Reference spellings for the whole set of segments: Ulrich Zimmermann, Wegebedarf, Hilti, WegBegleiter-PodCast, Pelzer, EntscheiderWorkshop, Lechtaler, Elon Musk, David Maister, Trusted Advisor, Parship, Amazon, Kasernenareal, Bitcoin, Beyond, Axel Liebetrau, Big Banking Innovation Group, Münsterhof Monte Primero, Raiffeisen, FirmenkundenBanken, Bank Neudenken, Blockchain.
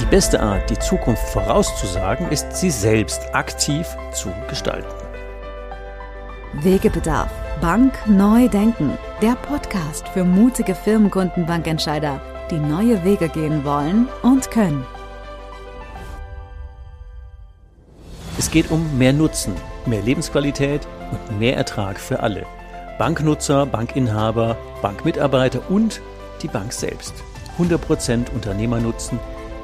Die beste Art, die Zukunft vorauszusagen, ist, sie selbst aktiv zu gestalten. Wegebedarf. Bank Neudenken. Der Podcast für mutige Firmenkundenbankentscheider, die neue Wege gehen wollen und können. Es geht um mehr Nutzen, mehr Lebensqualität und mehr Ertrag für alle. Banknutzer, Bankinhaber, Bankmitarbeiter und die Bank selbst. 100% Unternehmernutzen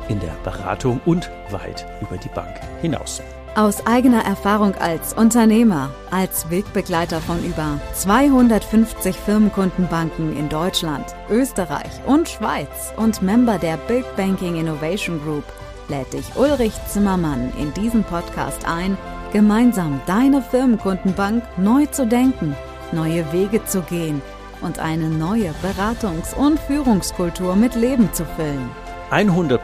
in der Beratung und weit über die Bank hinaus. Aus eigener Erfahrung als Unternehmer, als Wegbegleiter von über 250 Firmenkundenbanken in Deutschland, Österreich und Schweiz und Member der Big Banking Innovation Group lädt dich Ulrich Zimmermann in diesem Podcast ein, gemeinsam deine Firmenkundenbank neu zu denken, neue Wege zu gehen und eine neue Beratungs- und Führungskultur mit Leben zu füllen. 100%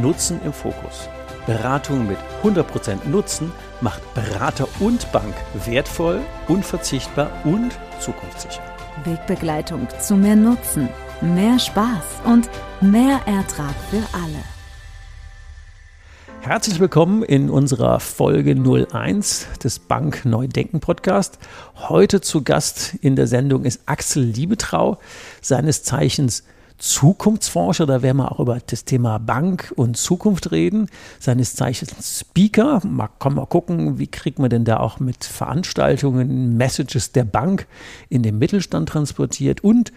Nutzen im Fokus. Beratung mit 100% Nutzen macht Berater und Bank wertvoll, unverzichtbar und zukunftssicher. Wegbegleitung zu mehr Nutzen, mehr Spaß und mehr Ertrag für alle. Herzlich willkommen in unserer Folge 01 des Bank Neudenken Podcast. Heute zu Gast in der Sendung ist Axel Liebetrau, seines Zeichens Zukunftsforscher, da werden wir auch über das Thema Bank und Zukunft reden, seines Zeichens Speaker, mal gucken, wie kriegt man denn da auch mit Veranstaltungen Messages der Bank in den Mittelstand transportiert, und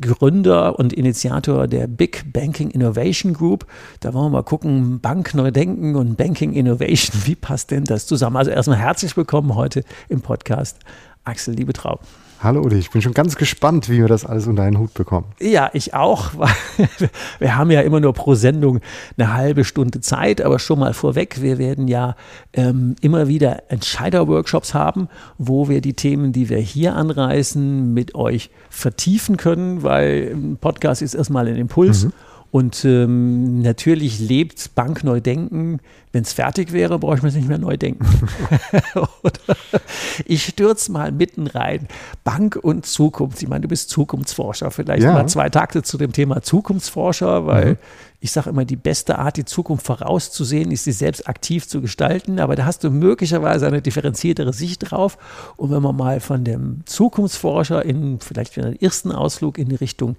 Gründer und Initiator der Big Banking Innovation Group. Da wollen wir mal gucken, Bank Neudenken und Banking Innovation, wie passt denn das zusammen? Also erstmal herzlich willkommen heute im Podcast, Axel Liebetrau. Hallo Uli, ich bin schon ganz gespannt, wie wir das alles unter einen Hut bekommen. Ja, ich auch. Wir haben ja immer nur pro Sendung eine halbe Stunde Zeit, aber schon mal vorweg, wir werden ja immer wieder Entscheider-Workshops haben, wo wir die Themen, die wir hier anreißen, mit euch vertiefen können, weil ein Podcast ist erstmal ein Impuls. Mhm. Und natürlich lebt Bank Neudenken. Wenn es fertig wäre, brauche ich mir nicht mehr neu denken. Oder ich stürze mal mitten rein. Bank und Zukunft. Ich meine, du bist Zukunftsforscher. Vielleicht mal zwei Takte zu dem Thema Zukunftsforscher, weil ich sage immer, die beste Art, die Zukunft vorauszusehen, ist, sie selbst aktiv zu gestalten. Aber da hast du möglicherweise eine differenziertere Sicht drauf. Und wenn man mal von dem Zukunftsforscher in vielleicht einen ersten Ausflug in die Richtung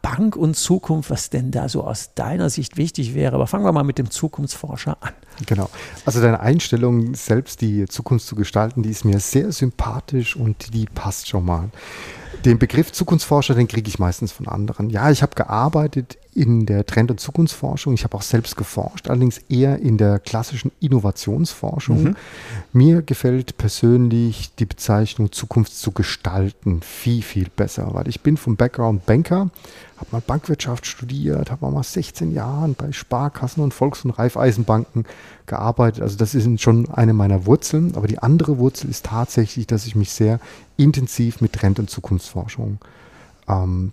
Bank und Zukunft, was denn da so aus deiner Sicht wichtig wäre. Aber fangen wir mal mit dem Zukunftsforscher an. Genau. Also deine Einstellung, selbst die Zukunft zu gestalten, die ist mir sehr sympathisch und die passt schon mal. Den Begriff Zukunftsforscher, den kriege ich meistens von anderen. Ja, ich habe gearbeitet in der Trend- und Zukunftsforschung. Ich habe auch selbst geforscht, allerdings eher in der klassischen Innovationsforschung. Mhm. Mir gefällt persönlich die Bezeichnung Zukunft zu gestalten viel, viel besser, weil ich bin vom Background Banker, habe mal Bankwirtschaft studiert, habe auch mal 16 Jahren bei Sparkassen und Volks- und Raiffeisenbanken gearbeitet. Also das ist schon eine meiner Wurzeln, aber die andere Wurzel ist tatsächlich, dass ich mich sehr intensiv mit Trend- und Zukunftsforschung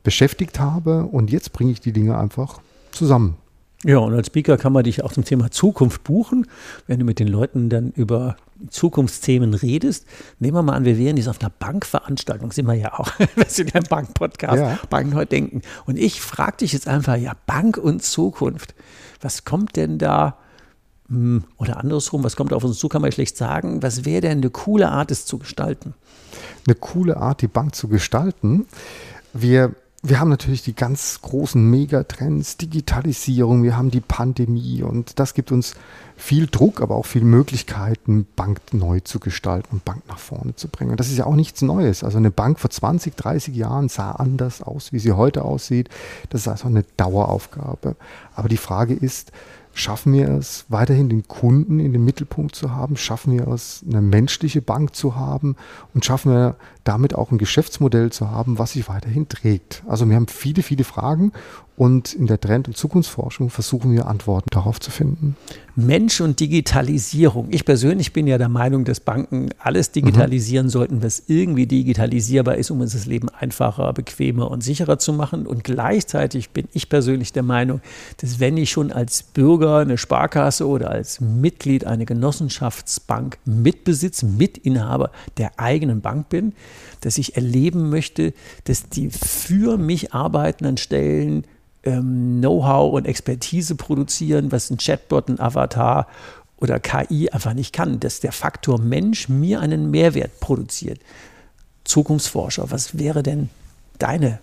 beschäftigt habe, und jetzt bringe ich die Dinge einfach zusammen. Ja, und als Speaker kann man dich auch zum Thema Zukunft buchen, wenn du mit den Leuten dann über Zukunftsthemen redest. Nehmen wir mal an, wir wären jetzt auf einer Bankveranstaltung, sind wir ja auch, wir sind ja ein Bank-Podcast, Bank Neudenken. Und ich frage dich jetzt einfach, Bank und Zukunft, was kommt denn da, oder andersrum, was kommt auf uns zu, kann man schlecht sagen, was wäre denn eine coole Art, es zu gestalten? Eine coole Art, die Bank zu gestalten? Wir haben natürlich die ganz großen Megatrends, Digitalisierung, wir haben die Pandemie, und das gibt uns viel Druck, aber auch viele Möglichkeiten, Bank neu zu gestalten und Bank nach vorne zu bringen. Und das ist ja auch nichts Neues. Also eine Bank vor 20, 30 Jahren sah anders aus, wie sie heute aussieht. Das ist also eine Daueraufgabe. Aber die Frage ist, schaffen wir es, weiterhin den Kunden in den Mittelpunkt zu haben? Schaffen wir es, eine menschliche Bank zu haben? Und schaffen wir damit auch ein Geschäftsmodell zu haben, was sich weiterhin trägt? Also wir haben viele, viele Fragen, und in der Trend- und Zukunftsforschung versuchen wir, Antworten darauf zu finden. Mensch und Digitalisierung. Ich persönlich bin ja der Meinung, dass Banken alles digitalisieren sollten, was irgendwie digitalisierbar ist, um uns das Leben einfacher, bequemer und sicherer zu machen. Und gleichzeitig bin ich persönlich der Meinung, dass wenn ich schon als Bürger eine Sparkasse oder als Mitglied eine Genossenschaftsbank mitbesitze, Mitinhaber der eigenen Bank bin, dass ich erleben möchte, dass die für mich arbeitenden Stellen Know-how und Expertise produzieren, was ein Chatbot, ein Avatar oder KI einfach nicht kann, dass der Faktor Mensch mir einen Mehrwert produziert. Zukunftsforscher, was wäre denn deine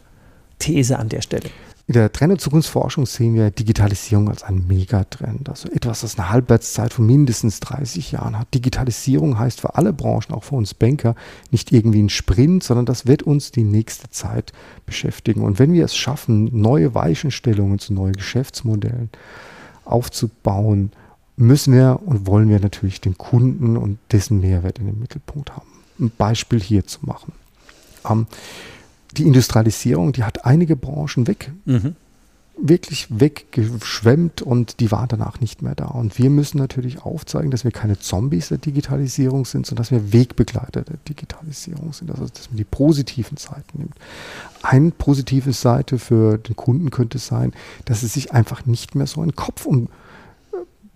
These an der Stelle? In der Trend- und Zukunftsforschung sehen wir Digitalisierung als einen Megatrend. Also etwas, das eine Halbwertszeit von mindestens 30 Jahren hat. Digitalisierung heißt für alle Branchen, auch für uns Banker, nicht irgendwie ein Sprint, sondern das wird uns die nächste Zeit beschäftigen. Und wenn wir es schaffen, neue Weichenstellungen zu neuen Geschäftsmodellen aufzubauen, müssen wir und wollen wir natürlich den Kunden und dessen Mehrwert in den Mittelpunkt haben. Ein Beispiel hier zu machen. Die Industrialisierung, die hat einige Branchen wirklich weggeschwemmt und die waren danach nicht mehr da. Und wir müssen natürlich aufzeigen, dass wir keine Zombies der Digitalisierung sind, sondern dass wir Wegbegleiter der Digitalisierung sind. Also dass man die positiven Seiten nimmt. Eine positive Seite für den Kunden könnte sein, dass es sich einfach nicht mehr so einen Kopf um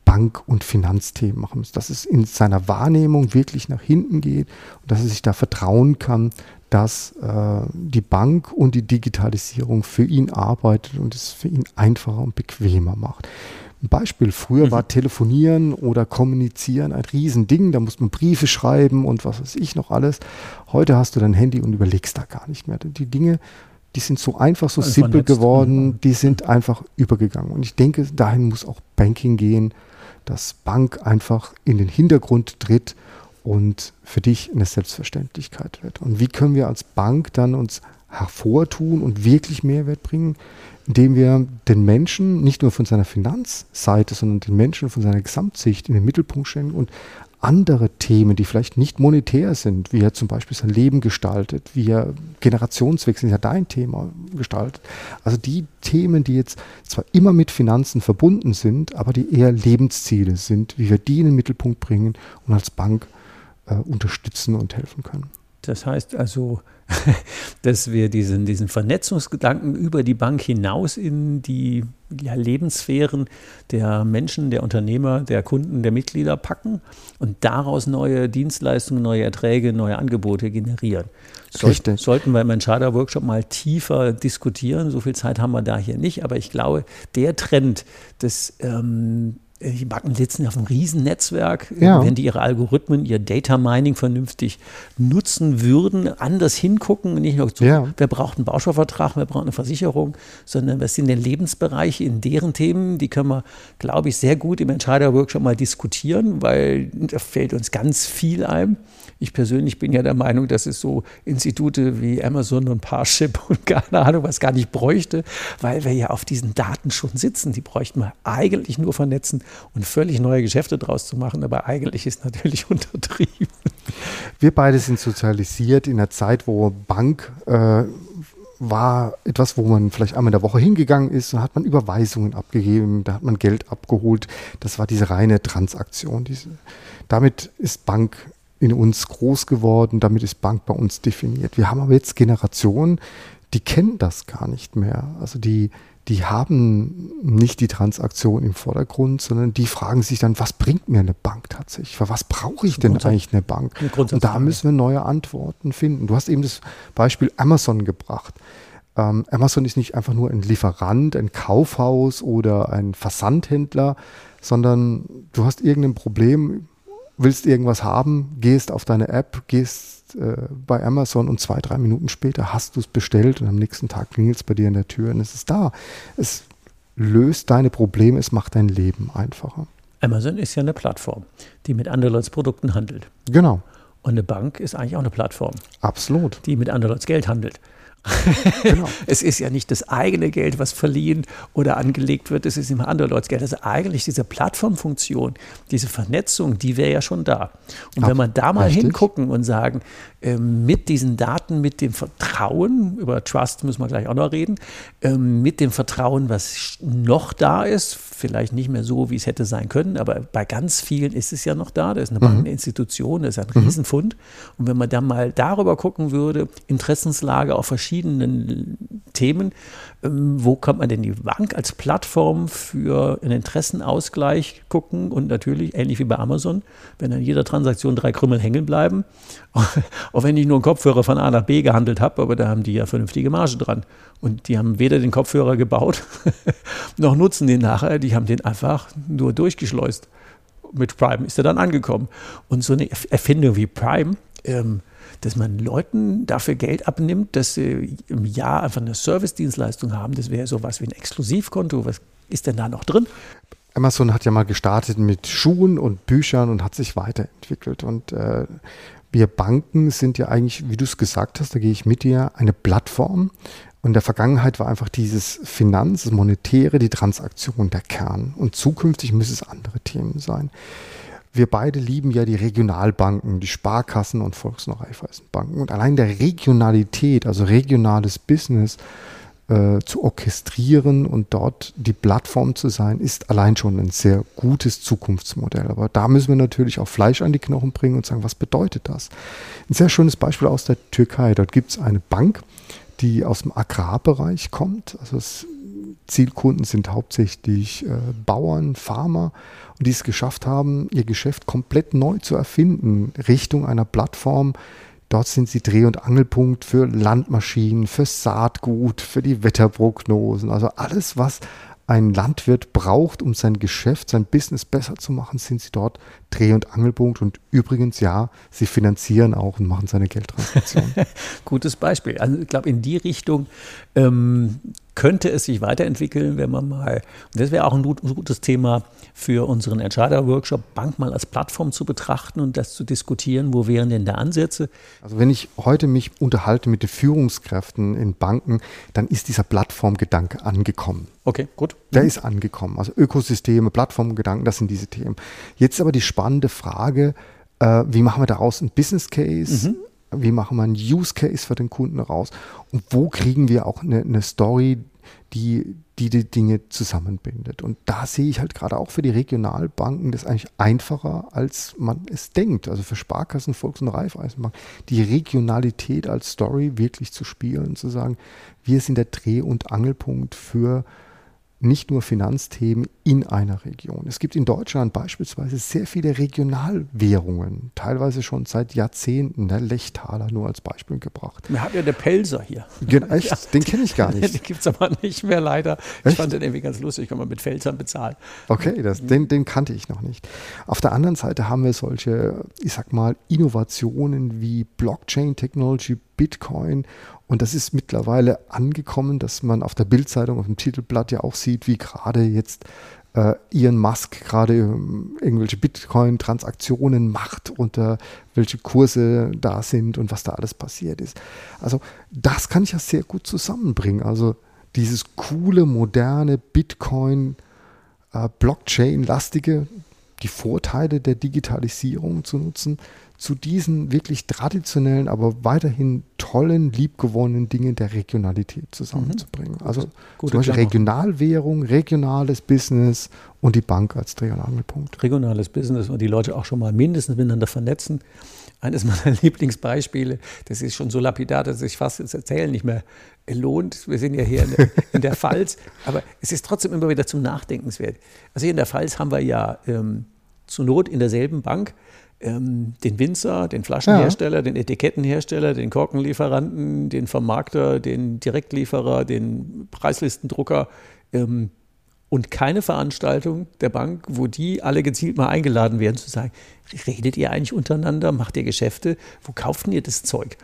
Bank- und Finanzthemen machen muss. Dass es in seiner Wahrnehmung wirklich nach hinten geht und dass er sich da vertrauen kann, dass die Bank und die Digitalisierung für ihn arbeitet und es für ihn einfacher und bequemer macht. Ein Beispiel, früher war Telefonieren oder Kommunizieren ein Riesending, da musste man Briefe schreiben und was weiß ich noch alles. Heute hast du dein Handy und überlegst da gar nicht mehr. Die Dinge, die sind so einfach, so simpel geworden, die sind einfach übergegangen. Und ich denke, dahin muss auch Banking gehen, dass Bank einfach in den Hintergrund tritt und für dich eine Selbstverständlichkeit wird. Und wie können wir als Bank dann uns hervortun und wirklich Mehrwert bringen, indem wir den Menschen nicht nur von seiner Finanzseite, sondern den Menschen von seiner Gesamtsicht in den Mittelpunkt stellen und andere Themen, die vielleicht nicht monetär sind, wie er zum Beispiel sein Leben gestaltet, wie er Generationswechsel, ist ja dein Thema, gestaltet. Also die Themen, die jetzt zwar immer mit Finanzen verbunden sind, aber die eher Lebensziele sind, wie wir die in den Mittelpunkt bringen und als Bank unterstützen und helfen können. Das heißt also, dass wir diesen Vernetzungsgedanken über die Bank hinaus in die Lebenssphären der Menschen, der Unternehmer, der Kunden, der Mitglieder packen und daraus neue Dienstleistungen, neue Erträge, neue Angebote generieren. Sollten wir im EntscheiderWorkshop mal tiefer diskutieren. So viel Zeit haben wir da hier nicht. Aber ich glaube, der Trend, dass die Banken sitzen auf einem Riesennetzwerk, wenn die ihre Algorithmen, ihr Data Mining vernünftig nutzen würden, anders hingucken, nicht nur so, wer braucht einen Bausparvertrag, wer braucht eine Versicherung, sondern was sind denn Lebensbereiche in deren Themen, die können wir, glaube ich, sehr gut im EntscheiderWorkshop mal diskutieren, weil da fällt uns ganz viel ein. Ich persönlich bin ja der Meinung, dass es so Institute wie Amazon und Parship und keine Ahnung was gar nicht bräuchte, weil wir ja auf diesen Daten schon sitzen. Die bräuchten wir eigentlich nur vernetzen und völlig neue Geschäfte draus zu machen. Aber eigentlich ist natürlich untertrieben. Wir beide sind sozialisiert in einer Zeit, wo Bank war etwas, wo man vielleicht einmal in der Woche hingegangen ist, da hat man Überweisungen abgegeben, da hat man Geld abgeholt. Das war diese reine Transaktion. Damit ist Bank in uns groß geworden, damit ist Bank bei uns definiert. Wir haben aber jetzt Generationen, die kennen das gar nicht mehr. Also die haben nicht die Transaktion im Vordergrund, sondern die fragen sich dann, was bringt mir eine Bank tatsächlich? Für was brauche ich denn eigentlich eine Bank? Und da müssen wir neue Antworten finden. Du hast eben das Beispiel Amazon gebracht. Amazon ist nicht einfach nur ein Lieferant, ein Kaufhaus oder ein Versandhändler, sondern du hast irgendein Problem, willst irgendwas haben, gehst auf deine App, gehst bei Amazon und 2-3 Minuten später hast du es bestellt und am nächsten Tag klingelt es bei dir in der Tür und es ist da. Es löst deine Probleme, es macht dein Leben einfacher. Amazon ist ja eine Plattform, die mit anderen Leuten Produkten handelt. Genau. Und eine Bank ist eigentlich auch eine Plattform. Absolut. Die mit anderen Leuten Geld handelt. Genau. Es ist ja nicht das eigene Geld, was verliehen oder angelegt wird, es ist immer andere Leute Geld. Also eigentlich diese Plattformfunktion, diese Vernetzung, die wäre ja schon da. Und wenn man da mal hingucken und sagen, mit diesen Daten, mit dem Vertrauen, über Trust müssen wir gleich auch noch reden, mit dem Vertrauen, was noch da ist, vielleicht nicht mehr so, wie es hätte sein können, aber bei ganz vielen ist es ja noch da. Da ist eine Bankeninstitution, das ist ein Riesenfund. Und wenn man dann mal darüber gucken würde, Interessenslage auf verschiedene verschiedenen Themen. Wo kann man denn die Bank als Plattform für einen Interessenausgleich gucken? Und natürlich, ähnlich wie bei Amazon, wenn an jeder Transaktion 3 Krümel hängen bleiben, auch wenn ich nur einen Kopfhörer von A nach B gehandelt habe, aber da haben die ja vernünftige Marge dran. Und die haben weder den Kopfhörer gebaut, noch nutzen den nachher, die haben den einfach nur durchgeschleust. Mit Prime ist er dann angekommen. Und so eine Erfindung wie Prime, dass man Leuten dafür Geld abnimmt, dass sie im Jahr einfach eine Service-Dienstleistung haben, das wäre sowas wie ein Exklusivkonto. Was ist denn da noch drin? Amazon hat ja mal gestartet mit Schuhen und Büchern und hat sich weiterentwickelt. Und wir Banken sind ja eigentlich, wie du es gesagt hast, da gehe ich mit dir, eine Plattform. Und in der Vergangenheit war einfach dieses Finanz, das Monetäre, die Transaktion der Kern. Und zukünftig müssen es andere Themen sein. Wir beide lieben ja die Regionalbanken, die Sparkassen und Volks- und Raiffeisenbanken. Und allein der Regionalität, also regionales Business zu orchestrieren und dort die Plattform zu sein, ist allein schon ein sehr gutes Zukunftsmodell. Aber da müssen wir natürlich auch Fleisch an die Knochen bringen und sagen, was bedeutet das? Ein sehr schönes Beispiel aus der Türkei. Dort gibt es eine Bank, die aus dem Agrarbereich kommt. Also Zielkunden sind hauptsächlich Bauern, Farmer, und die es geschafft haben, ihr Geschäft komplett neu zu erfinden, Richtung einer Plattform. Dort sind sie Dreh- und Angelpunkt für Landmaschinen, für Saatgut, für die Wetterprognosen. Also alles, was ein Landwirt braucht, um sein Geschäft, sein Business besser zu machen, sind sie dort Dreh- und Angelpunkt. Und übrigens, ja, sie finanzieren auch und machen seine Geldtransaktionen. Gutes Beispiel. Also ich glaube, in die Richtung könnte es sich weiterentwickeln, wenn man mal, und das wäre auch ein gutes Thema für unseren Entscheider-Workshop, Bank mal als Plattform zu betrachten und das zu diskutieren, wo wären denn da Ansätze? Also wenn ich heute mich unterhalte mit den Führungskräften in Banken, dann ist dieser Plattformgedanke angekommen. Okay, gut. Der ist angekommen. Also Ökosysteme, Plattformgedanken, das sind diese Themen. Jetzt aber die spannende Frage, wie machen wir daraus einen Business Case? Mhm. Wie machen wir einen Use Case für den Kunden raus? Und wo kriegen wir auch eine Story, die Dinge zusammenbindet? Und da sehe ich halt gerade auch für die Regionalbanken das eigentlich einfacher, als man es denkt. Also für Sparkassen, Volks- und Raiffeisenbanken, die Regionalität als Story wirklich zu spielen, zu sagen, wir sind der Dreh- und Angelpunkt für nicht nur Finanzthemen in einer Region. Es gibt in Deutschland beispielsweise sehr viele Regionalwährungen, teilweise schon seit Jahrzehnten, der Lechtaler nur als Beispiel gebracht. Wir haben ja den Pelzer hier. Genau, echt? Ja, den kenne ich gar nicht. Den gibt es aber nicht mehr, leider. Echt? Ich fand den irgendwie ganz lustig, kann man mit Pelzern bezahlen. Okay, den kannte ich noch nicht. Auf der anderen Seite haben wir solche, ich sag mal, Innovationen wie Blockchain-Technology, Bitcoin, und das ist mittlerweile angekommen, dass man auf der Bild-Zeitung, auf dem Titelblatt ja auch sieht, wie gerade jetzt Elon Musk gerade irgendwelche Bitcoin-Transaktionen macht und welche Kurse da sind und was da alles passiert ist. Also das kann ich ja sehr gut zusammenbringen. Also dieses coole, moderne Bitcoin, Blockchain-lastige, die Vorteile der Digitalisierung zu nutzen, zu diesen wirklich traditionellen, aber weiterhin tollen, liebgewonnenen Dingen der Regionalität zusammenzubringen. Mhm. Also gute zum Beispiel Klammer. Regionalwährung, regionales Business und die Bank als Dreh- und Angelpunkt. Regionales Business und die Leute auch schon mal mindestens miteinander vernetzen. Eines meiner Lieblingsbeispiele, das ist schon so lapidar, dass ich fast das Erzählen nicht mehr lohnt. Wir sind ja hier in der Pfalz, aber es ist trotzdem immer wieder zum Nachdenkenswert. Also hier in der Pfalz haben wir ja zur Not in derselben Bank den Winzer, den Flaschenhersteller, den Etikettenhersteller, den Korkenlieferanten, den Vermarkter, den Direktlieferer, den Preislistendrucker und keine Veranstaltung der Bank, wo die alle gezielt mal eingeladen werden, zu sagen, redet ihr eigentlich untereinander, macht ihr Geschäfte, wo kauft ihr das Zeug?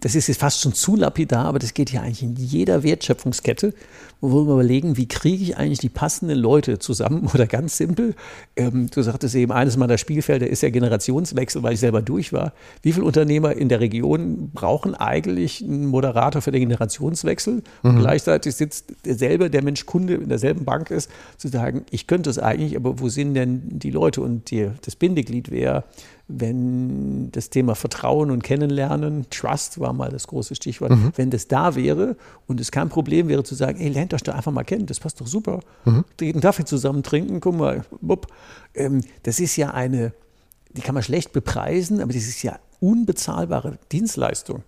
Das ist jetzt fast schon zu lapidar, aber das geht ja eigentlich in jeder Wertschöpfungskette, wo wir überlegen, wie kriege ich eigentlich die passenden Leute zusammen, oder ganz simpel, du sagtest eben, eines meiner Spielfelder ist ja Generationswechsel, weil ich selber durch war. Wie viele Unternehmer in der Region brauchen eigentlich einen Moderator für den Generationswechsel? Und gleichzeitig sitzt der Mensch Kunde in derselben Bank ist, zu sagen, ich könnte es eigentlich, aber wo sind denn die Leute? Und das Bindeglied wäre, wenn das Thema Vertrauen und Kennenlernen, Trust war mal das große Stichwort, wenn das da wäre und es kein Problem wäre zu sagen, ey, lernt euch doch einfach mal kennen, das passt doch super, jeden Kaffee zusammen trinken, guck mal, bupp. Das ist ja die kann man schlecht bepreisen, aber das ist ja unbezahlbare Dienstleistung.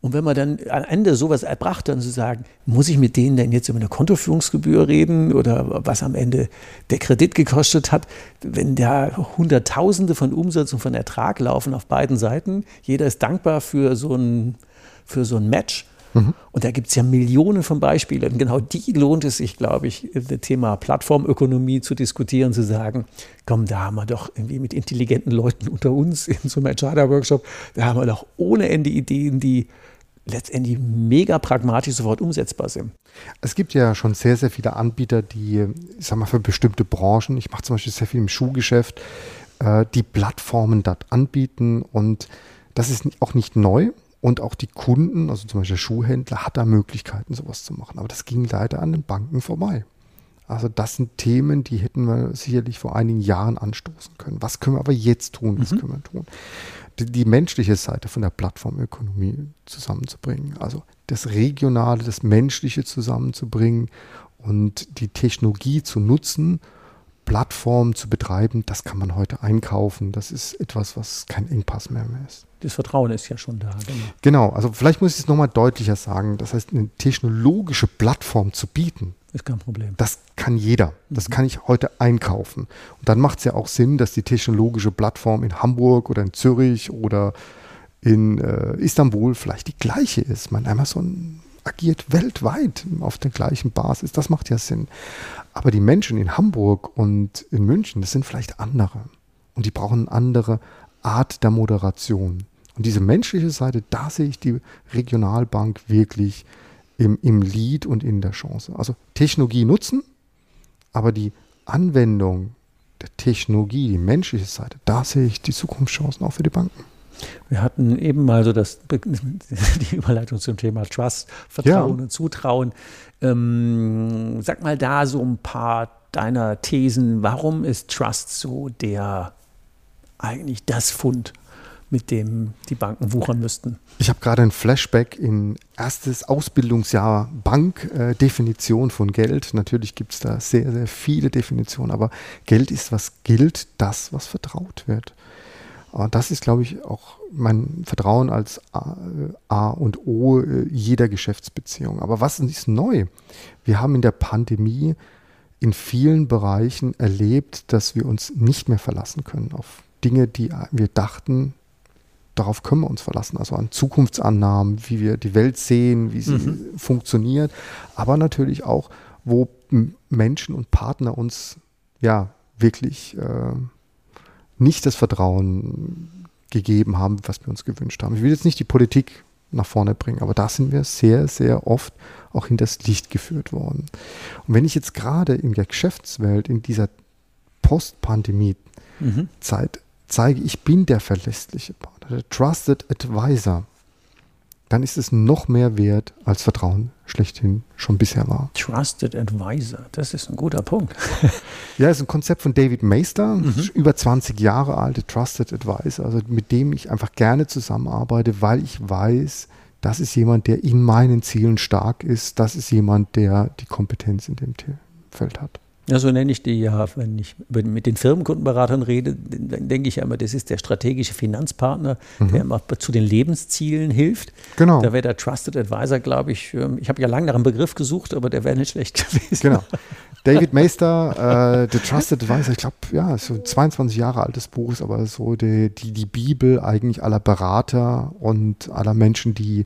Und wenn man dann am Ende sowas erbracht, dann zu sagen, muss ich mit denen denn jetzt über eine Kontoführungsgebühr reden oder was am Ende der Kredit gekostet hat, wenn da Hunderttausende von Umsatz und von Ertrag laufen auf beiden Seiten. Jeder ist dankbar für so ein Match. Mhm. Und da gibt es ja Millionen von Beispielen. Und genau die lohnt es sich, glaube ich, das Thema Plattformökonomie zu diskutieren, zu sagen, komm, da haben wir doch irgendwie mit intelligenten Leuten unter uns in so einem Entscheider-Workshop, da haben wir doch ohne Ende Ideen, die letztendlich mega pragmatisch sofort umsetzbar sind. Es gibt ja schon sehr, sehr viele Anbieter, die, ich sag mal, für bestimmte Branchen, ich mache zum Beispiel sehr viel im Schuhgeschäft, die Plattformen dort anbieten, und das ist auch nicht neu. Und auch die Kunden, also zum Beispiel der Schuhhändler, hat da Möglichkeiten, sowas zu machen. Aber das ging leider an den Banken vorbei. Also das sind Themen, die hätten wir sicherlich vor einigen Jahren anstoßen können. Was können wir aber jetzt tun? Was können wir tun? Die menschliche Seite von der Plattformökonomie zusammenzubringen. Also das Regionale, das Menschliche zusammenzubringen und die Technologie zu nutzen, Plattformen zu betreiben, das kann man heute einkaufen. Das ist etwas, was kein Engpass mehr ist. Das Vertrauen ist ja schon da. Genau, also vielleicht muss ich es nochmal deutlicher sagen. Das heißt, eine technologische Plattform zu bieten, ist kein Problem. Das kann jeder. Das kann ich heute einkaufen. Und dann macht es ja auch Sinn, dass die technologische Plattform in Hamburg oder in Zürich oder in Istanbul vielleicht die gleiche ist. Man Amazon agiert weltweit auf der gleichen Basis. Das macht ja Sinn. Aber die Menschen in Hamburg und in München, das sind vielleicht andere. Und die brauchen eine andere Art der Moderation. Und diese menschliche Seite, da sehe ich die Regionalbank wirklich im Lead und in der Chance. Also Technologie nutzen, aber die Anwendung der Technologie, die menschliche Seite, da sehe ich die Zukunftschancen auch für die Banken. Wir hatten eben mal so die Überleitung zum Thema Trust, Vertrauen und Zutrauen. Sag mal da so ein paar deiner Thesen. Warum ist Trust so eigentlich das Fund, mit dem die Banken wuchern müssten? Ich habe gerade ein Flashback in erstes Ausbildungsjahr Bank, Definition von Geld. Natürlich gibt es da sehr, sehr viele Definitionen, aber Geld ist, was gilt, das, was vertraut wird. Und das ist, glaube ich, auch mein Vertrauen als A und O jeder Geschäftsbeziehung. Aber was ist neu? Wir haben in der Pandemie in vielen Bereichen erlebt, dass wir uns nicht mehr verlassen können auf Dinge, die wir dachten, darauf können wir uns verlassen. Also an Zukunftsannahmen, wie wir die Welt sehen, wie sie funktioniert. Aber natürlich auch, wo Menschen und Partner uns ja wirklich nicht das Vertrauen gegeben haben, was wir uns gewünscht haben. Ich will jetzt nicht die Politik nach vorne bringen, aber da sind wir sehr, sehr oft auch hinters Licht geführt worden. Und wenn ich jetzt gerade in der Geschäftswelt, in dieser Post-Pandemie-Zeit zeige, ich bin der verlässliche Partner, der Trusted Advisor, dann ist es noch mehr wert, als Vertrauen schlechthin schon bisher war. Trusted Advisor, das ist ein guter Punkt. Ja, ist ein Konzept von David Maister, über 20 Jahre alte Trusted Advisor, also mit dem ich einfach gerne zusammenarbeite, weil ich weiß, das ist jemand, der in meinen Zielen stark ist, das ist jemand, der die Kompetenz in dem Feld hat. Ja, so nenne ich die ja, wenn ich mit den Firmenkundenberatern rede, dann denke ich ja immer, das ist der strategische Finanzpartner, der immer zu den Lebenszielen hilft. Genau. Da wäre der Trusted Advisor, glaube ich, ich habe ja lange nach einem Begriff gesucht, aber der wäre nicht schlecht gewesen. Genau. David Maister, der Trusted Advisor, ich glaube, ja, so 22 Jahre altes Buch, ist aber so die Bibel eigentlich aller Berater und aller Menschen, die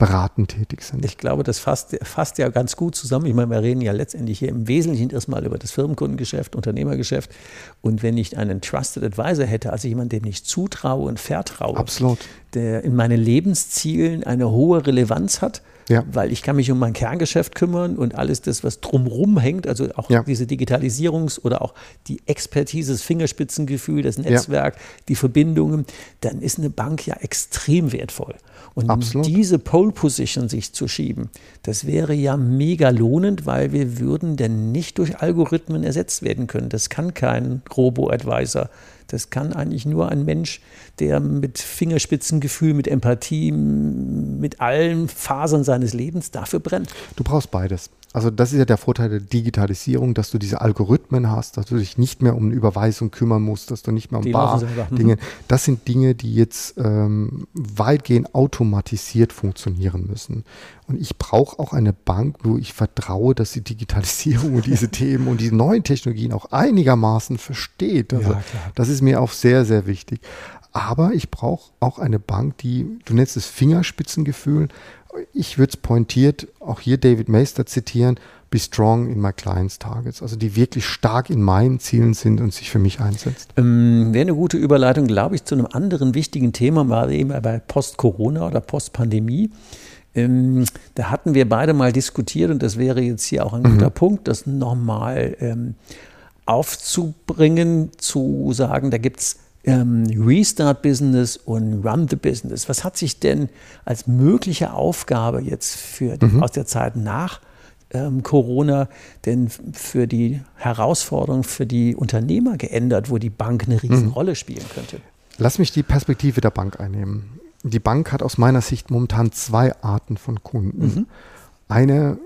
beratend tätig sind. Ich glaube, das fasst ja ganz gut zusammen. Ich meine, wir reden ja letztendlich hier im Wesentlichen erstmal über das Firmenkundengeschäft, Unternehmergeschäft. Und wenn ich einen Trusted Advisor hätte, also jemanden, dem ich zutraue und vertraue, absolut, der in meinen Lebenszielen eine hohe Relevanz hat, ja, weil ich kann mich um mein Kerngeschäft kümmern und alles das, was drumherum hängt, also auch diese Digitalisierungs- oder auch die Expertise, das Fingerspitzengefühl, das Netzwerk, die Verbindungen, dann ist eine Bank ja extrem wertvoll. Und diese Pole Position sich zu schieben, das wäre ja mega lohnend, weil wir würden denn nicht durch Algorithmen ersetzt werden können. Das kann kein Robo-Advisor. Das kann eigentlich nur ein Mensch, der mit Fingerspitzen Fingerspitzengefühl, mit Empathie, mit allen Fasern seines Lebens dafür brennt. Du brauchst beides. Also das ist ja der Vorteil der Digitalisierung, dass du diese Algorithmen hast, dass du dich nicht mehr um Überweisung kümmern musst, dass du nicht mehr um Bar-Dinge. Das sind Dinge, die jetzt weitgehend automatisiert funktionieren müssen. Und ich brauche auch eine Bank, wo ich vertraue, dass die Digitalisierung und diese Themen und diese neuen Technologien auch einigermaßen versteht. Also, ja, das ist mir auch sehr, sehr wichtig. Aber ich brauche auch eine Bank, die, du nennst es Fingerspitzengefühl, ich würde es pointiert, auch hier David Maister zitieren, be strong in my clients' targets. Also die wirklich stark in meinen Zielen sind und sich für mich einsetzt. Wäre eine gute Überleitung, glaube ich, zu einem anderen wichtigen Thema, mal eben bei Post-Corona oder Post-Pandemie. Da hatten wir beide mal diskutiert und das wäre jetzt hier auch ein guter Punkt, das nochmal aufzubringen, zu sagen, da gibt es Restart Business und Run the Business. Was hat sich denn als mögliche Aufgabe jetzt für aus der Zeit nach Corona denn für die Herausforderung für die Unternehmer geändert, wo die Bank eine Riesenrolle spielen könnte? Lass mich die Perspektive der Bank einnehmen. Die Bank hat aus meiner Sicht momentan zwei Arten von Kunden. Eine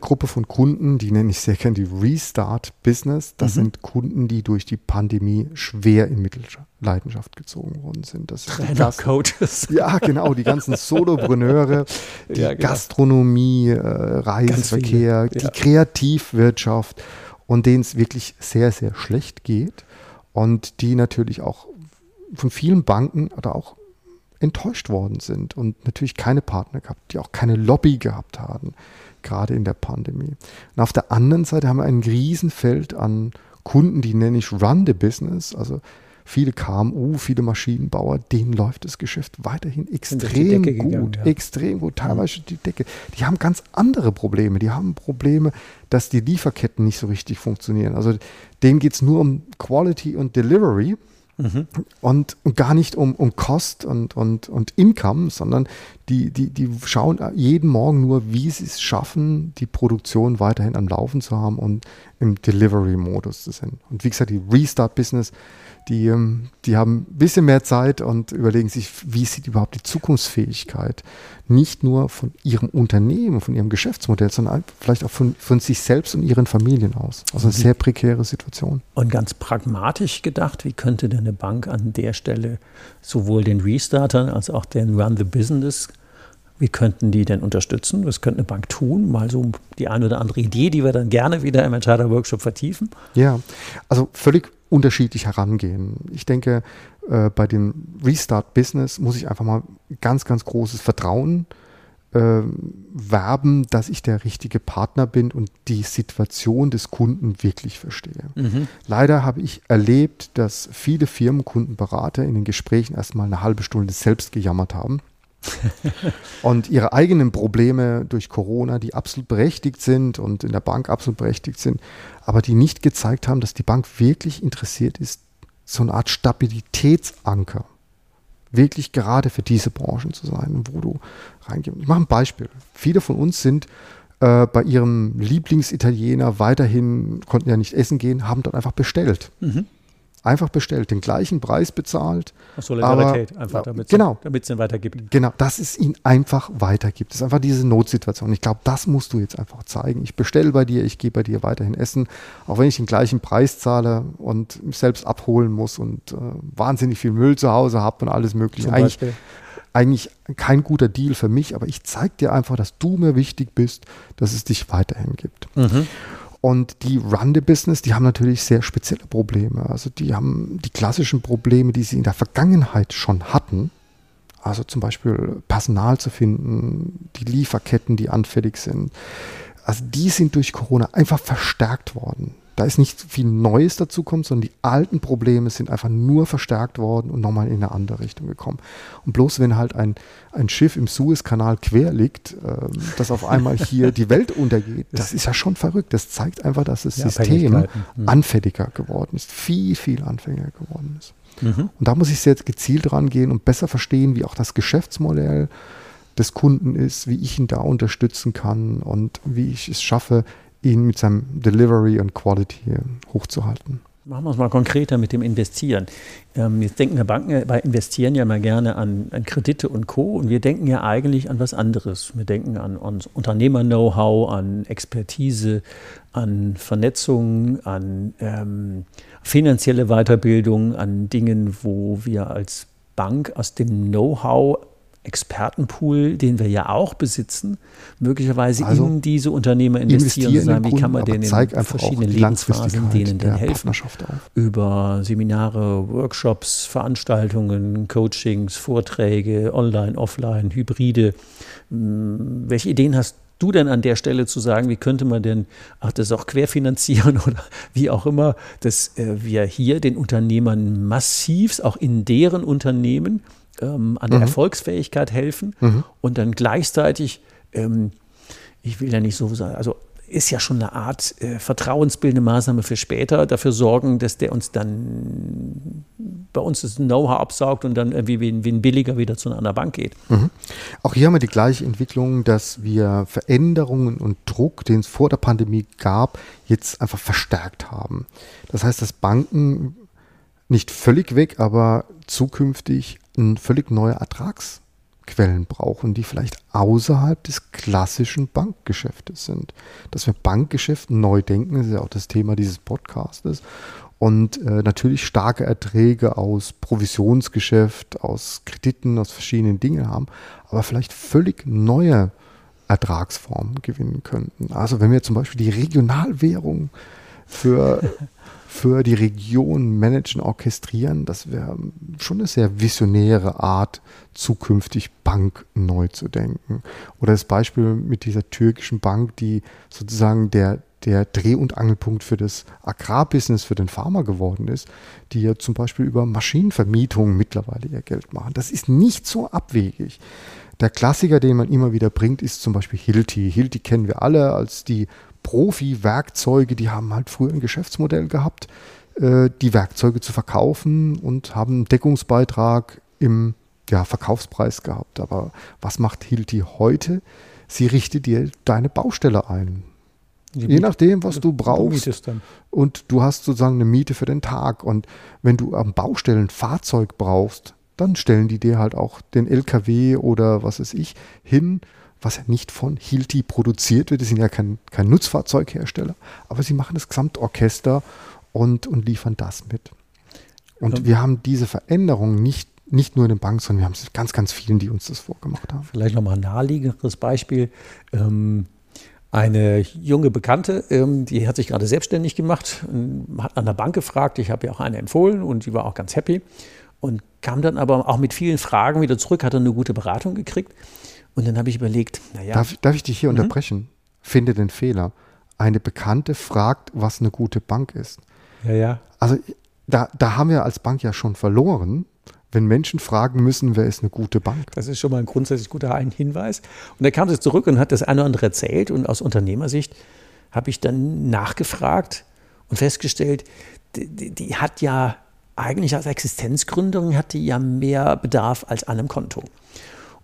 Gruppe von Kunden, die nenne ich sehr gerne die Restart-Business, das sind Kunden, die durch die Pandemie schwer in Mitleidenschaft gezogen worden sind. Das sind Trainer-Coaches. Ja, genau, die ganzen Solopreneure, die Gastronomie, Reiseverkehr, die Kreativwirtschaft und denen es wirklich sehr, sehr schlecht geht und die natürlich auch von vielen Banken oder auch enttäuscht worden sind und natürlich keine Partner gehabt, die auch keine Lobby gehabt haben, gerade in der Pandemie. Und auf der anderen Seite haben wir ein Riesenfeld an Kunden, die nenne ich Run the Business, also viele KMU, viele Maschinenbauer, denen läuft das Geschäft weiterhin extrem gut, extrem gut, teilweise die Decke. Die haben ganz andere Probleme, die haben Probleme, dass die Lieferketten nicht so richtig funktionieren. Also denen geht es nur um Quality und Delivery. Und gar nicht um Cost und Income, sondern die schauen jeden Morgen nur, wie sie es schaffen, die Produktion weiterhin am Laufen zu haben und im Delivery-Modus zu sein. Und wie gesagt, die Restart-Business, die haben ein bisschen mehr Zeit und überlegen sich, wie sieht überhaupt die Zukunftsfähigkeit nicht nur von ihrem Unternehmen, von ihrem Geschäftsmodell, sondern vielleicht auch von sich selbst und ihren Familien aus. Also eine sehr prekäre Situation. Und ganz pragmatisch gedacht, wie könnte denn eine Bank an der Stelle sowohl den Restartern als auch den Run the Business, wie könnten die denn unterstützen? Was könnte eine Bank tun? Mal so die eine oder andere Idee, die wir dann gerne wieder im Entscheider-Workshop vertiefen. Ja, also völlig unterschiedlich herangehen. Ich denke, bei dem Restart-Business muss ich einfach mal ganz, ganz großes Vertrauen werben, dass ich der richtige Partner bin und die Situation des Kunden wirklich verstehe. Leider habe ich erlebt, dass viele Firmenkundenberater in den Gesprächen erstmal eine halbe Stunde selbst gejammert haben und ihre eigenen Probleme durch Corona, die absolut berechtigt sind und in der Bank absolut berechtigt sind, aber die nicht gezeigt haben, dass die Bank wirklich interessiert ist, so eine Art Stabilitätsanker wirklich gerade für diese Branchen zu sein, wo du reingehst. Ich mache ein Beispiel. Viele von uns sind bei ihrem Lieblingsitaliener weiterhin, konnten ja nicht essen gehen, haben dort einfach bestellt. Einfach bestellt, den gleichen Preis bezahlt. Aus Solidarität, einfach damit es ihnen weitergibt. Genau, dass es ihnen einfach weitergibt. Das ist einfach diese Notsituation. Ich glaube, das musst du jetzt einfach zeigen. Ich bestelle bei dir, ich gehe bei dir weiterhin essen, auch wenn ich den gleichen Preis zahle und mich selbst abholen muss und wahnsinnig viel Müll zu Hause habe und alles Mögliche. Eigentlich kein guter Deal für mich, aber ich zeige dir einfach, dass du mir wichtig bist, dass es dich weiterhin gibt. Und die Run-the-Business, die haben natürlich sehr spezielle Probleme. Also die haben die klassischen Probleme, die sie in der Vergangenheit schon hatten. Also zum Beispiel Personal zu finden, die Lieferketten, die anfällig sind. Also die sind durch Corona einfach verstärkt worden. Da ist nicht viel Neues dazugekommen, sondern die alten Probleme sind einfach nur verstärkt worden und nochmal in eine andere Richtung gekommen. Und bloß wenn halt ein Schiff im Suezkanal quer liegt, dass auf einmal hier die Welt untergeht, das ist ja schon verrückt. Das zeigt einfach, dass das System anfälliger geworden ist, viel anfälliger geworden ist. Und da muss ich jetzt gezielt rangehen und besser verstehen, wie auch das Geschäftsmodell des Kunden ist, wie ich ihn da unterstützen kann und wie ich es schaffe, ihn mit seinem Delivery und Quality hochzuhalten. machen wir es mal konkreter mit dem Investieren. Jetzt denken wir Banken bei Investieren ja mal gerne an Kredite und Co. Und wir denken ja eigentlich an was anderes. Wir denken an Unternehmer-Know-how, an Expertise, an Vernetzung, an finanzielle Weiterbildung, an Dingen, wo wir als Bank aus dem Know-how Expertenpool, den wir ja auch besitzen, möglicherweise also in diese Unternehmer investieren und sagen, wie kann man denen in verschiedenen Lebensphasen denen denn helfen? Über Seminare, Workshops, Veranstaltungen, Coachings, Vorträge, online, offline, Hybride. Welche Ideen hast du denn an der Stelle zu sagen, wie könnte man denn das auch querfinanzieren oder wie auch immer, dass wir hier den Unternehmern massiv, auch in deren Unternehmen, an der Erfolgsfähigkeit helfen und dann gleichzeitig, ich will ja nicht so sagen, also ist ja schon eine Art vertrauensbildende Maßnahme für später, dafür sorgen, dass der uns dann bei uns das Know-how absaugt und dann wie ein Billiger wieder zu einer anderen Bank geht. Mhm. Auch hier haben wir die gleiche Entwicklung, dass wir Veränderungen und Druck, den es vor der Pandemie gab, jetzt einfach verstärkt haben. Das heißt, dass Banken nicht völlig weg, aber zukünftig völlig neue Ertragsquellen brauchen, die vielleicht außerhalb des klassischen Bankgeschäftes sind. Dass wir Bankgeschäft neu denken, ist ja auch das Thema dieses Podcastes. Und natürlich starke Erträge aus Provisionsgeschäft, aus Krediten, aus verschiedenen Dingen haben, aber vielleicht völlig neue Ertragsformen gewinnen könnten. Also wenn wir zum Beispiel die Regionalwährung für die Region managen, orchestrieren, das wäre schon eine sehr visionäre Art, zukünftig Bank neu zu denken. Oder das Beispiel mit dieser türkischen Bank, die sozusagen der Dreh- und Angelpunkt für das Agrarbusiness, für den Farmer geworden ist, die ja zum Beispiel über Maschinenvermietungen mittlerweile ihr Geld machen. Das ist nicht so abwegig. Der Klassiker, den man immer wieder bringt, ist zum Beispiel Hilti. Hilti kennen wir alle als die Profi-Werkzeuge, die haben halt früher ein Geschäftsmodell gehabt, die Werkzeuge zu verkaufen und haben einen Deckungsbeitrag im Verkaufspreis gehabt. Aber was macht Hilti heute? Sie richtet dir deine Baustelle ein. Je nachdem, was du brauchst. Und du hast sozusagen eine Miete für den Tag. Und wenn du am Baustellen ein Fahrzeug brauchst, dann stellen die dir halt auch den LKW oder was weiß ich hin, was ja nicht von Hilti produziert wird. Die sind ja kein Nutzfahrzeughersteller, aber sie machen das Gesamtorchester und liefern das mit. Und wir haben diese Veränderung nicht nur in den Banken, sondern wir haben es ganz, ganz vielen, die uns das vorgemacht haben. Vielleicht nochmal ein naheliegenderes Beispiel. Eine junge Bekannte, die hat sich gerade selbstständig gemacht, hat an der Bank gefragt, ich habe ja auch eine empfohlen und die war auch ganz happy und kam dann aber auch mit vielen Fragen wieder zurück, hat dann eine gute Beratung gekriegt. Und dann habe ich überlegt, naja. Darf ich dich hier unterbrechen? Finde den Fehler. Eine Bekannte fragt, was eine gute Bank ist. Ja, ja. Also da haben wir als Bank ja schon verloren, wenn Menschen fragen müssen, wer ist eine gute Bank. Das ist schon mal ein grundsätzlich guter Hinweis. Und dann kam sie zurück und hat das eine oder andere erzählt. Und aus Unternehmersicht habe ich dann nachgefragt und festgestellt, die hat ja eigentlich als Existenzgründerin hatte ja mehr Bedarf als an einem Konto.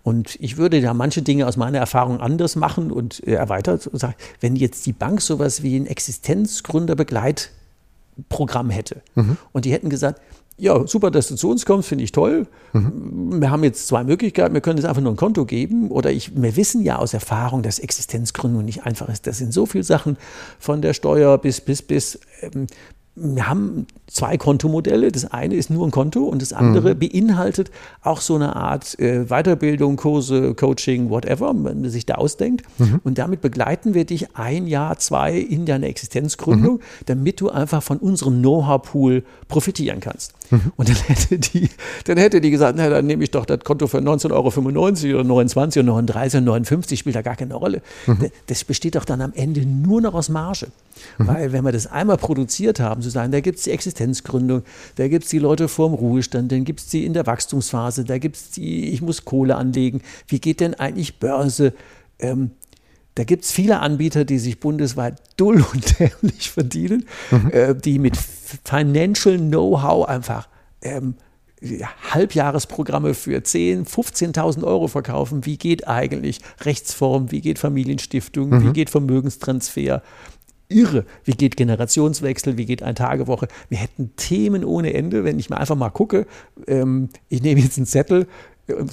Und ich würde da manche Dinge aus meiner Erfahrung anders machen und erweitert und sagen, wenn jetzt die Bank sowas wie ein Existenzgründerbegleitprogramm hätte und die hätten gesagt, ja, super, dass du zu uns kommst, finde ich toll. Wir haben jetzt zwei Möglichkeiten, wir können jetzt einfach nur ein Konto geben oder wir wissen ja aus Erfahrung, dass Existenzgründung nicht einfach ist. Das sind so viele Sachen von der Steuer bis wir haben zwei Kontomodelle. Das eine ist nur ein Konto und das andere beinhaltet auch so eine Art Weiterbildung, Kurse, Coaching, whatever, wenn man sich da ausdenkt. Und damit begleiten wir dich 1-2 in deiner Existenzgründung, damit du einfach von unserem Know-how-Pool profitieren kannst. Und dann hätte die gesagt, na, dann nehme ich doch das Konto für 19,95 € oder 29 oder 39 oder 59, spielt da gar keine Rolle. Das besteht doch dann am Ende nur noch aus Marge. Weil wenn wir das einmal produziert haben, zu sagen, da gibt es die Existenzgründung, da gibt es die Leute vorm Ruhestand, dann gibt es die in der Wachstumsphase, da gibt es die, ich muss Kohle anlegen, wie geht denn eigentlich Börse? Da gibt es viele Anbieter, die sich bundesweit dull und dämlich verdienen, die mit Financial Know-how einfach Halbjahresprogramme für 10.000, 15.000 € verkaufen. Wie geht eigentlich Rechtsform, wie geht Familienstiftung, wie geht Vermögenstransfer? irre. Wie geht Generationswechsel, wie geht Ein-Tage-Woche? Wir hätten Themen ohne Ende, wenn ich mir einfach mal gucke. Ich nehme jetzt einen Zettel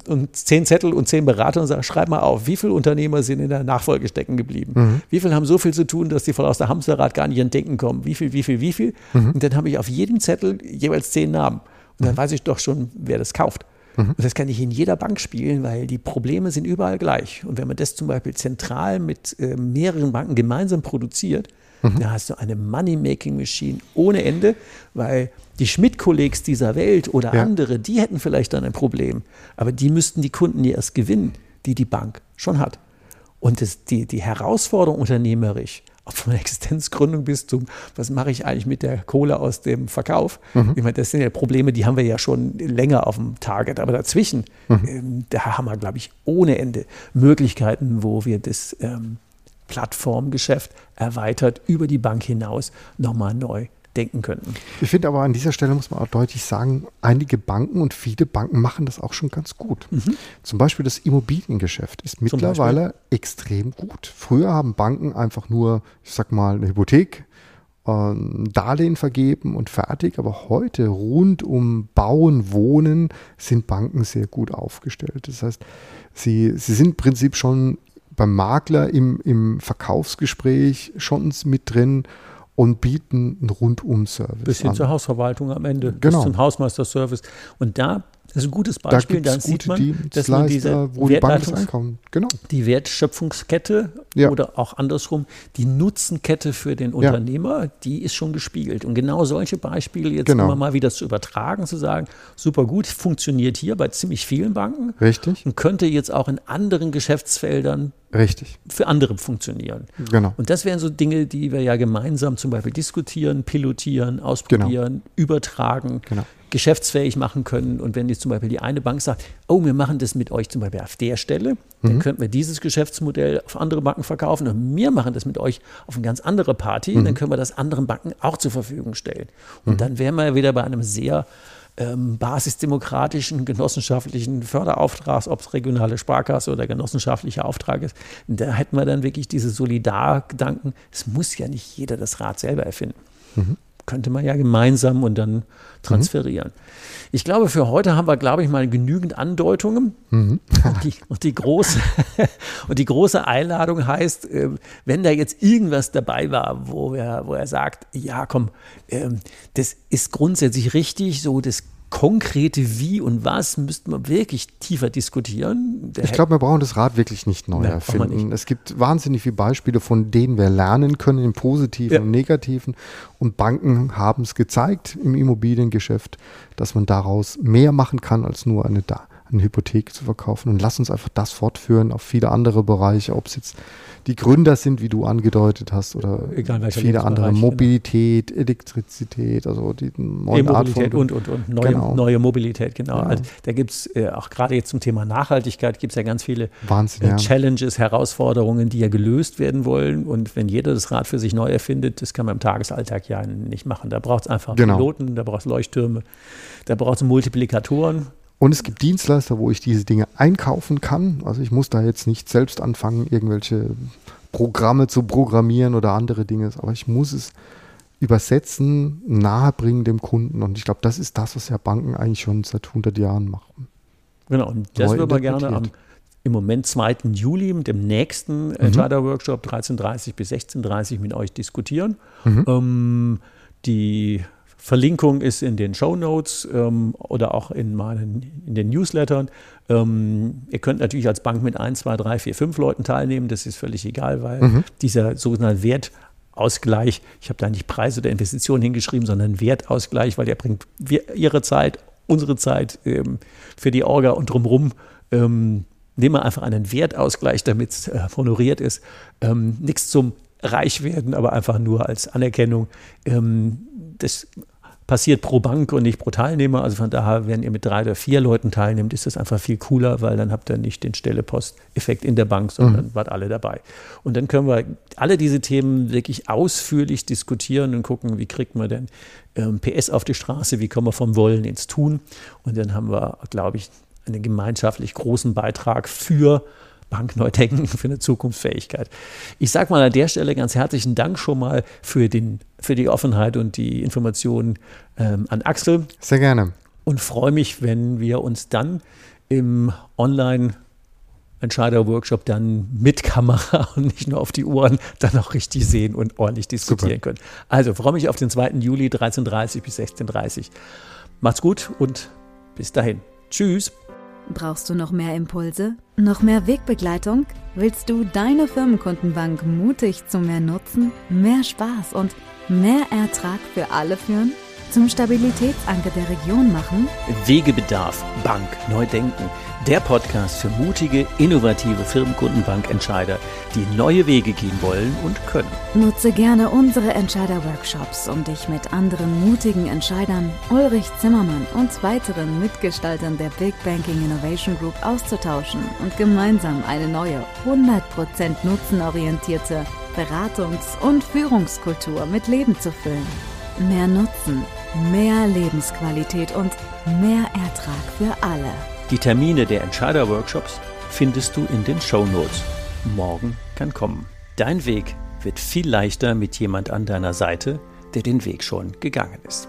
und 10 Zettel und 10 Berater und sage, schreib mal auf, wie viele Unternehmer sind in der Nachfolge stecken geblieben? Mhm. Wie viele haben so viel zu tun, dass die voll aus der Hamsterrad gar nicht in Denken kommen? Wie viel? Mhm. Und dann habe ich auf jedem Zettel jeweils 10 Namen. Und dann weiß ich doch schon, wer das kauft. Und das kann ich in jeder Bank spielen, weil die Probleme sind überall gleich. Und wenn man das zum Beispiel zentral mit mehreren Banken gemeinsam produziert, dann hast du eine Money-Making-Machine ohne Ende, weil die Schmidt-Kollegs dieser Welt oder andere, die hätten vielleicht dann ein Problem. Aber die müssten die Kunden ja erst gewinnen, die Bank schon hat. Und die Herausforderung unternehmerisch, ob von der Existenzgründung bis zum, was mache ich eigentlich mit der Kohle aus dem Verkauf? Ich meine, das sind ja Probleme, die haben wir ja schon länger auf dem Target. Aber dazwischen, da haben wir, glaube ich, ohne Ende Möglichkeiten, wo wir das Plattformgeschäft erweitert über die Bank hinaus nochmal neu denken könnten. Ich finde aber an dieser Stelle muss man auch deutlich sagen, einige Banken und viele Banken machen das auch schon ganz gut. Zum Beispiel das Immobiliengeschäft ist mittlerweile extrem gut. Früher haben Banken einfach nur, ich sag mal, eine Hypothek, Darlehen vergeben und fertig, aber heute rund um Bauen, Wohnen sind Banken sehr gut aufgestellt. Das heißt, sie sind im Prinzip schon beim Makler im Verkaufsgespräch schon mit drin und bieten einen Rundum-Service bis hin an zur Hausverwaltung am Ende, bis zum Hausmeister-Service. Und da ist ein gutes Beispiel, da dann sieht man, dass man diese wo die Bank das einkauft. Genau. Die Wertschöpfungskette oder auch andersrum, die Nutzenkette für den Unternehmer, die ist schon gespiegelt. Und genau solche Beispiele jetzt immer mal wieder zu übertragen, zu sagen, super gut, funktioniert hier bei ziemlich vielen Banken. Richtig. Und könnte jetzt auch in anderen Geschäftsfeldern für andere funktionieren. Genau. Und das wären so Dinge, die wir ja gemeinsam zum Beispiel diskutieren, pilotieren, ausprobieren, übertragen, geschäftsfähig machen können. Und wenn jetzt zum Beispiel die eine Bank sagt, oh, wir machen das mit euch zum Beispiel auf der Stelle, dann könnten wir dieses Geschäftsmodell auf andere Banken verkaufen und wir machen das mit euch auf eine ganz andere Party, dann können wir das anderen Banken auch zur Verfügung stellen. Und dann wären wir wieder bei einem sehr basisdemokratischen, genossenschaftlichen Förderauftrags, ob es regionale Sparkasse oder genossenschaftlicher Auftrag ist. Da hätten wir dann wirklich diese Solidargedanken. Es muss ja nicht jeder das Rad selber erfinden. Könnte man ja gemeinsam und dann transferieren. Ich glaube, für heute haben wir, glaube ich, mal genügend Andeutungen. Und die große Einladung heißt, wenn da jetzt irgendwas dabei war, wo er sagt, ja komm, das ist grundsätzlich richtig, so das konkrete Wie und Was müssten wir wirklich tiefer diskutieren. Ich glaube, wir brauchen das Rad wirklich nicht neu erfinden. Nicht. Es gibt wahnsinnig viele Beispiele, von denen wir lernen können, im Positiven und Negativen. Und Banken haben es gezeigt im Immobiliengeschäft, dass man daraus mehr machen kann, als nur eine Hypothek zu verkaufen. Und lass uns einfach das fortführen auf viele andere Bereiche, ob es jetzt die Gründer sind, wie du angedeutet hast, oder viele andere. Mobilität, Elektrizität, also die neue Art von neue Mobilität, genau. Also da gibt es auch gerade jetzt zum Thema Nachhaltigkeit gibt es ja ganz viele Challenges, Herausforderungen, die ja gelöst werden wollen. Und wenn jeder das Rad für sich neu erfindet, das kann man im Tagesalltag ja nicht machen. Da braucht es einfach Piloten, da braucht es Leuchttürme, da braucht es Multiplikatoren. Und es gibt Dienstleister, wo ich diese Dinge einkaufen kann. Also ich muss da jetzt nicht selbst anfangen, irgendwelche Programme zu programmieren oder andere Dinge. Aber ich muss es übersetzen, nahebringen dem Kunden. Und ich glaube, das ist das, was ja Banken eigentlich schon seit 100 Jahren machen. Genau, und das würden wir gerne im Moment 2. Juli mit dem nächsten Entscheider-Workshop 13.30 bis 16.30 mit euch diskutieren. Die Verlinkung ist in den Shownotes oder auch in den Newslettern. Ihr könnt natürlich als Bank mit 1, 2, 3, 4, 5 Leuten teilnehmen. Das ist völlig egal, weil dieser sogenannte Wertausgleich, ich habe da nicht Preis oder Investition hingeschrieben, sondern Wertausgleich, weil der bringt ihre Zeit, unsere Zeit für die Orga und drumherum. Nehmen wir einfach einen Wertausgleich, damit es honoriert ist. Nichts zum Reichwerden, aber einfach nur als Anerkennung. Das passiert pro Bank und nicht pro Teilnehmer. Also von daher, wenn ihr mit 3 oder 4 Leuten teilnehmt, ist das einfach viel cooler, weil dann habt ihr nicht den Stelle-Post-Effekt in der Bank, sondern wart alle dabei. Und dann können wir alle diese Themen wirklich ausführlich diskutieren und gucken, wie kriegt man denn PS auf die Straße, wie kommen wir vom Wollen ins Tun. Und dann haben wir, glaube ich, einen gemeinschaftlich großen Beitrag für Bank Neudenken für eine Zukunftsfähigkeit. Ich sage mal an der Stelle ganz herzlichen Dank schon mal für die Offenheit und die Informationen an Axel. Sehr gerne. Und freue mich, wenn wir uns dann im Online-Entscheider-Workshop dann mit Kamera und nicht nur auf die Uhren dann auch richtig sehen und ordentlich diskutieren können. Also freue mich auf den 2. Juli 13.30 bis 16.30. Macht's gut und bis dahin. Tschüss. Brauchst du noch mehr Impulse? Noch mehr Wegbegleitung? Willst du deine Firmenkundenbank mutig zu mehr Nutzen, mehr Spaß und mehr Ertrag für alle führen? Zum Stabilitätsanker der Region machen? Wegebedarf, Bank Neudenken. Der Podcast für mutige, innovative Firmenkundenbankentscheider, die neue Wege gehen wollen und können. Nutze gerne unsere Entscheider-Workshops, um dich mit anderen mutigen Entscheidern, Ulrich Zimmermann und weiteren Mitgestaltern der Big Banking Innovation Group auszutauschen und gemeinsam eine neue, 100% nutzenorientierte Beratungs- und Führungskultur mit Leben zu füllen. Mehr Nutzen, mehr Lebensqualität und mehr Ertrag für alle. Die Termine der Entscheider-Workshops findest du in den Shownotes. Morgen kann kommen. Dein Weg wird viel leichter mit jemand an deiner Seite, der den Weg schon gegangen ist.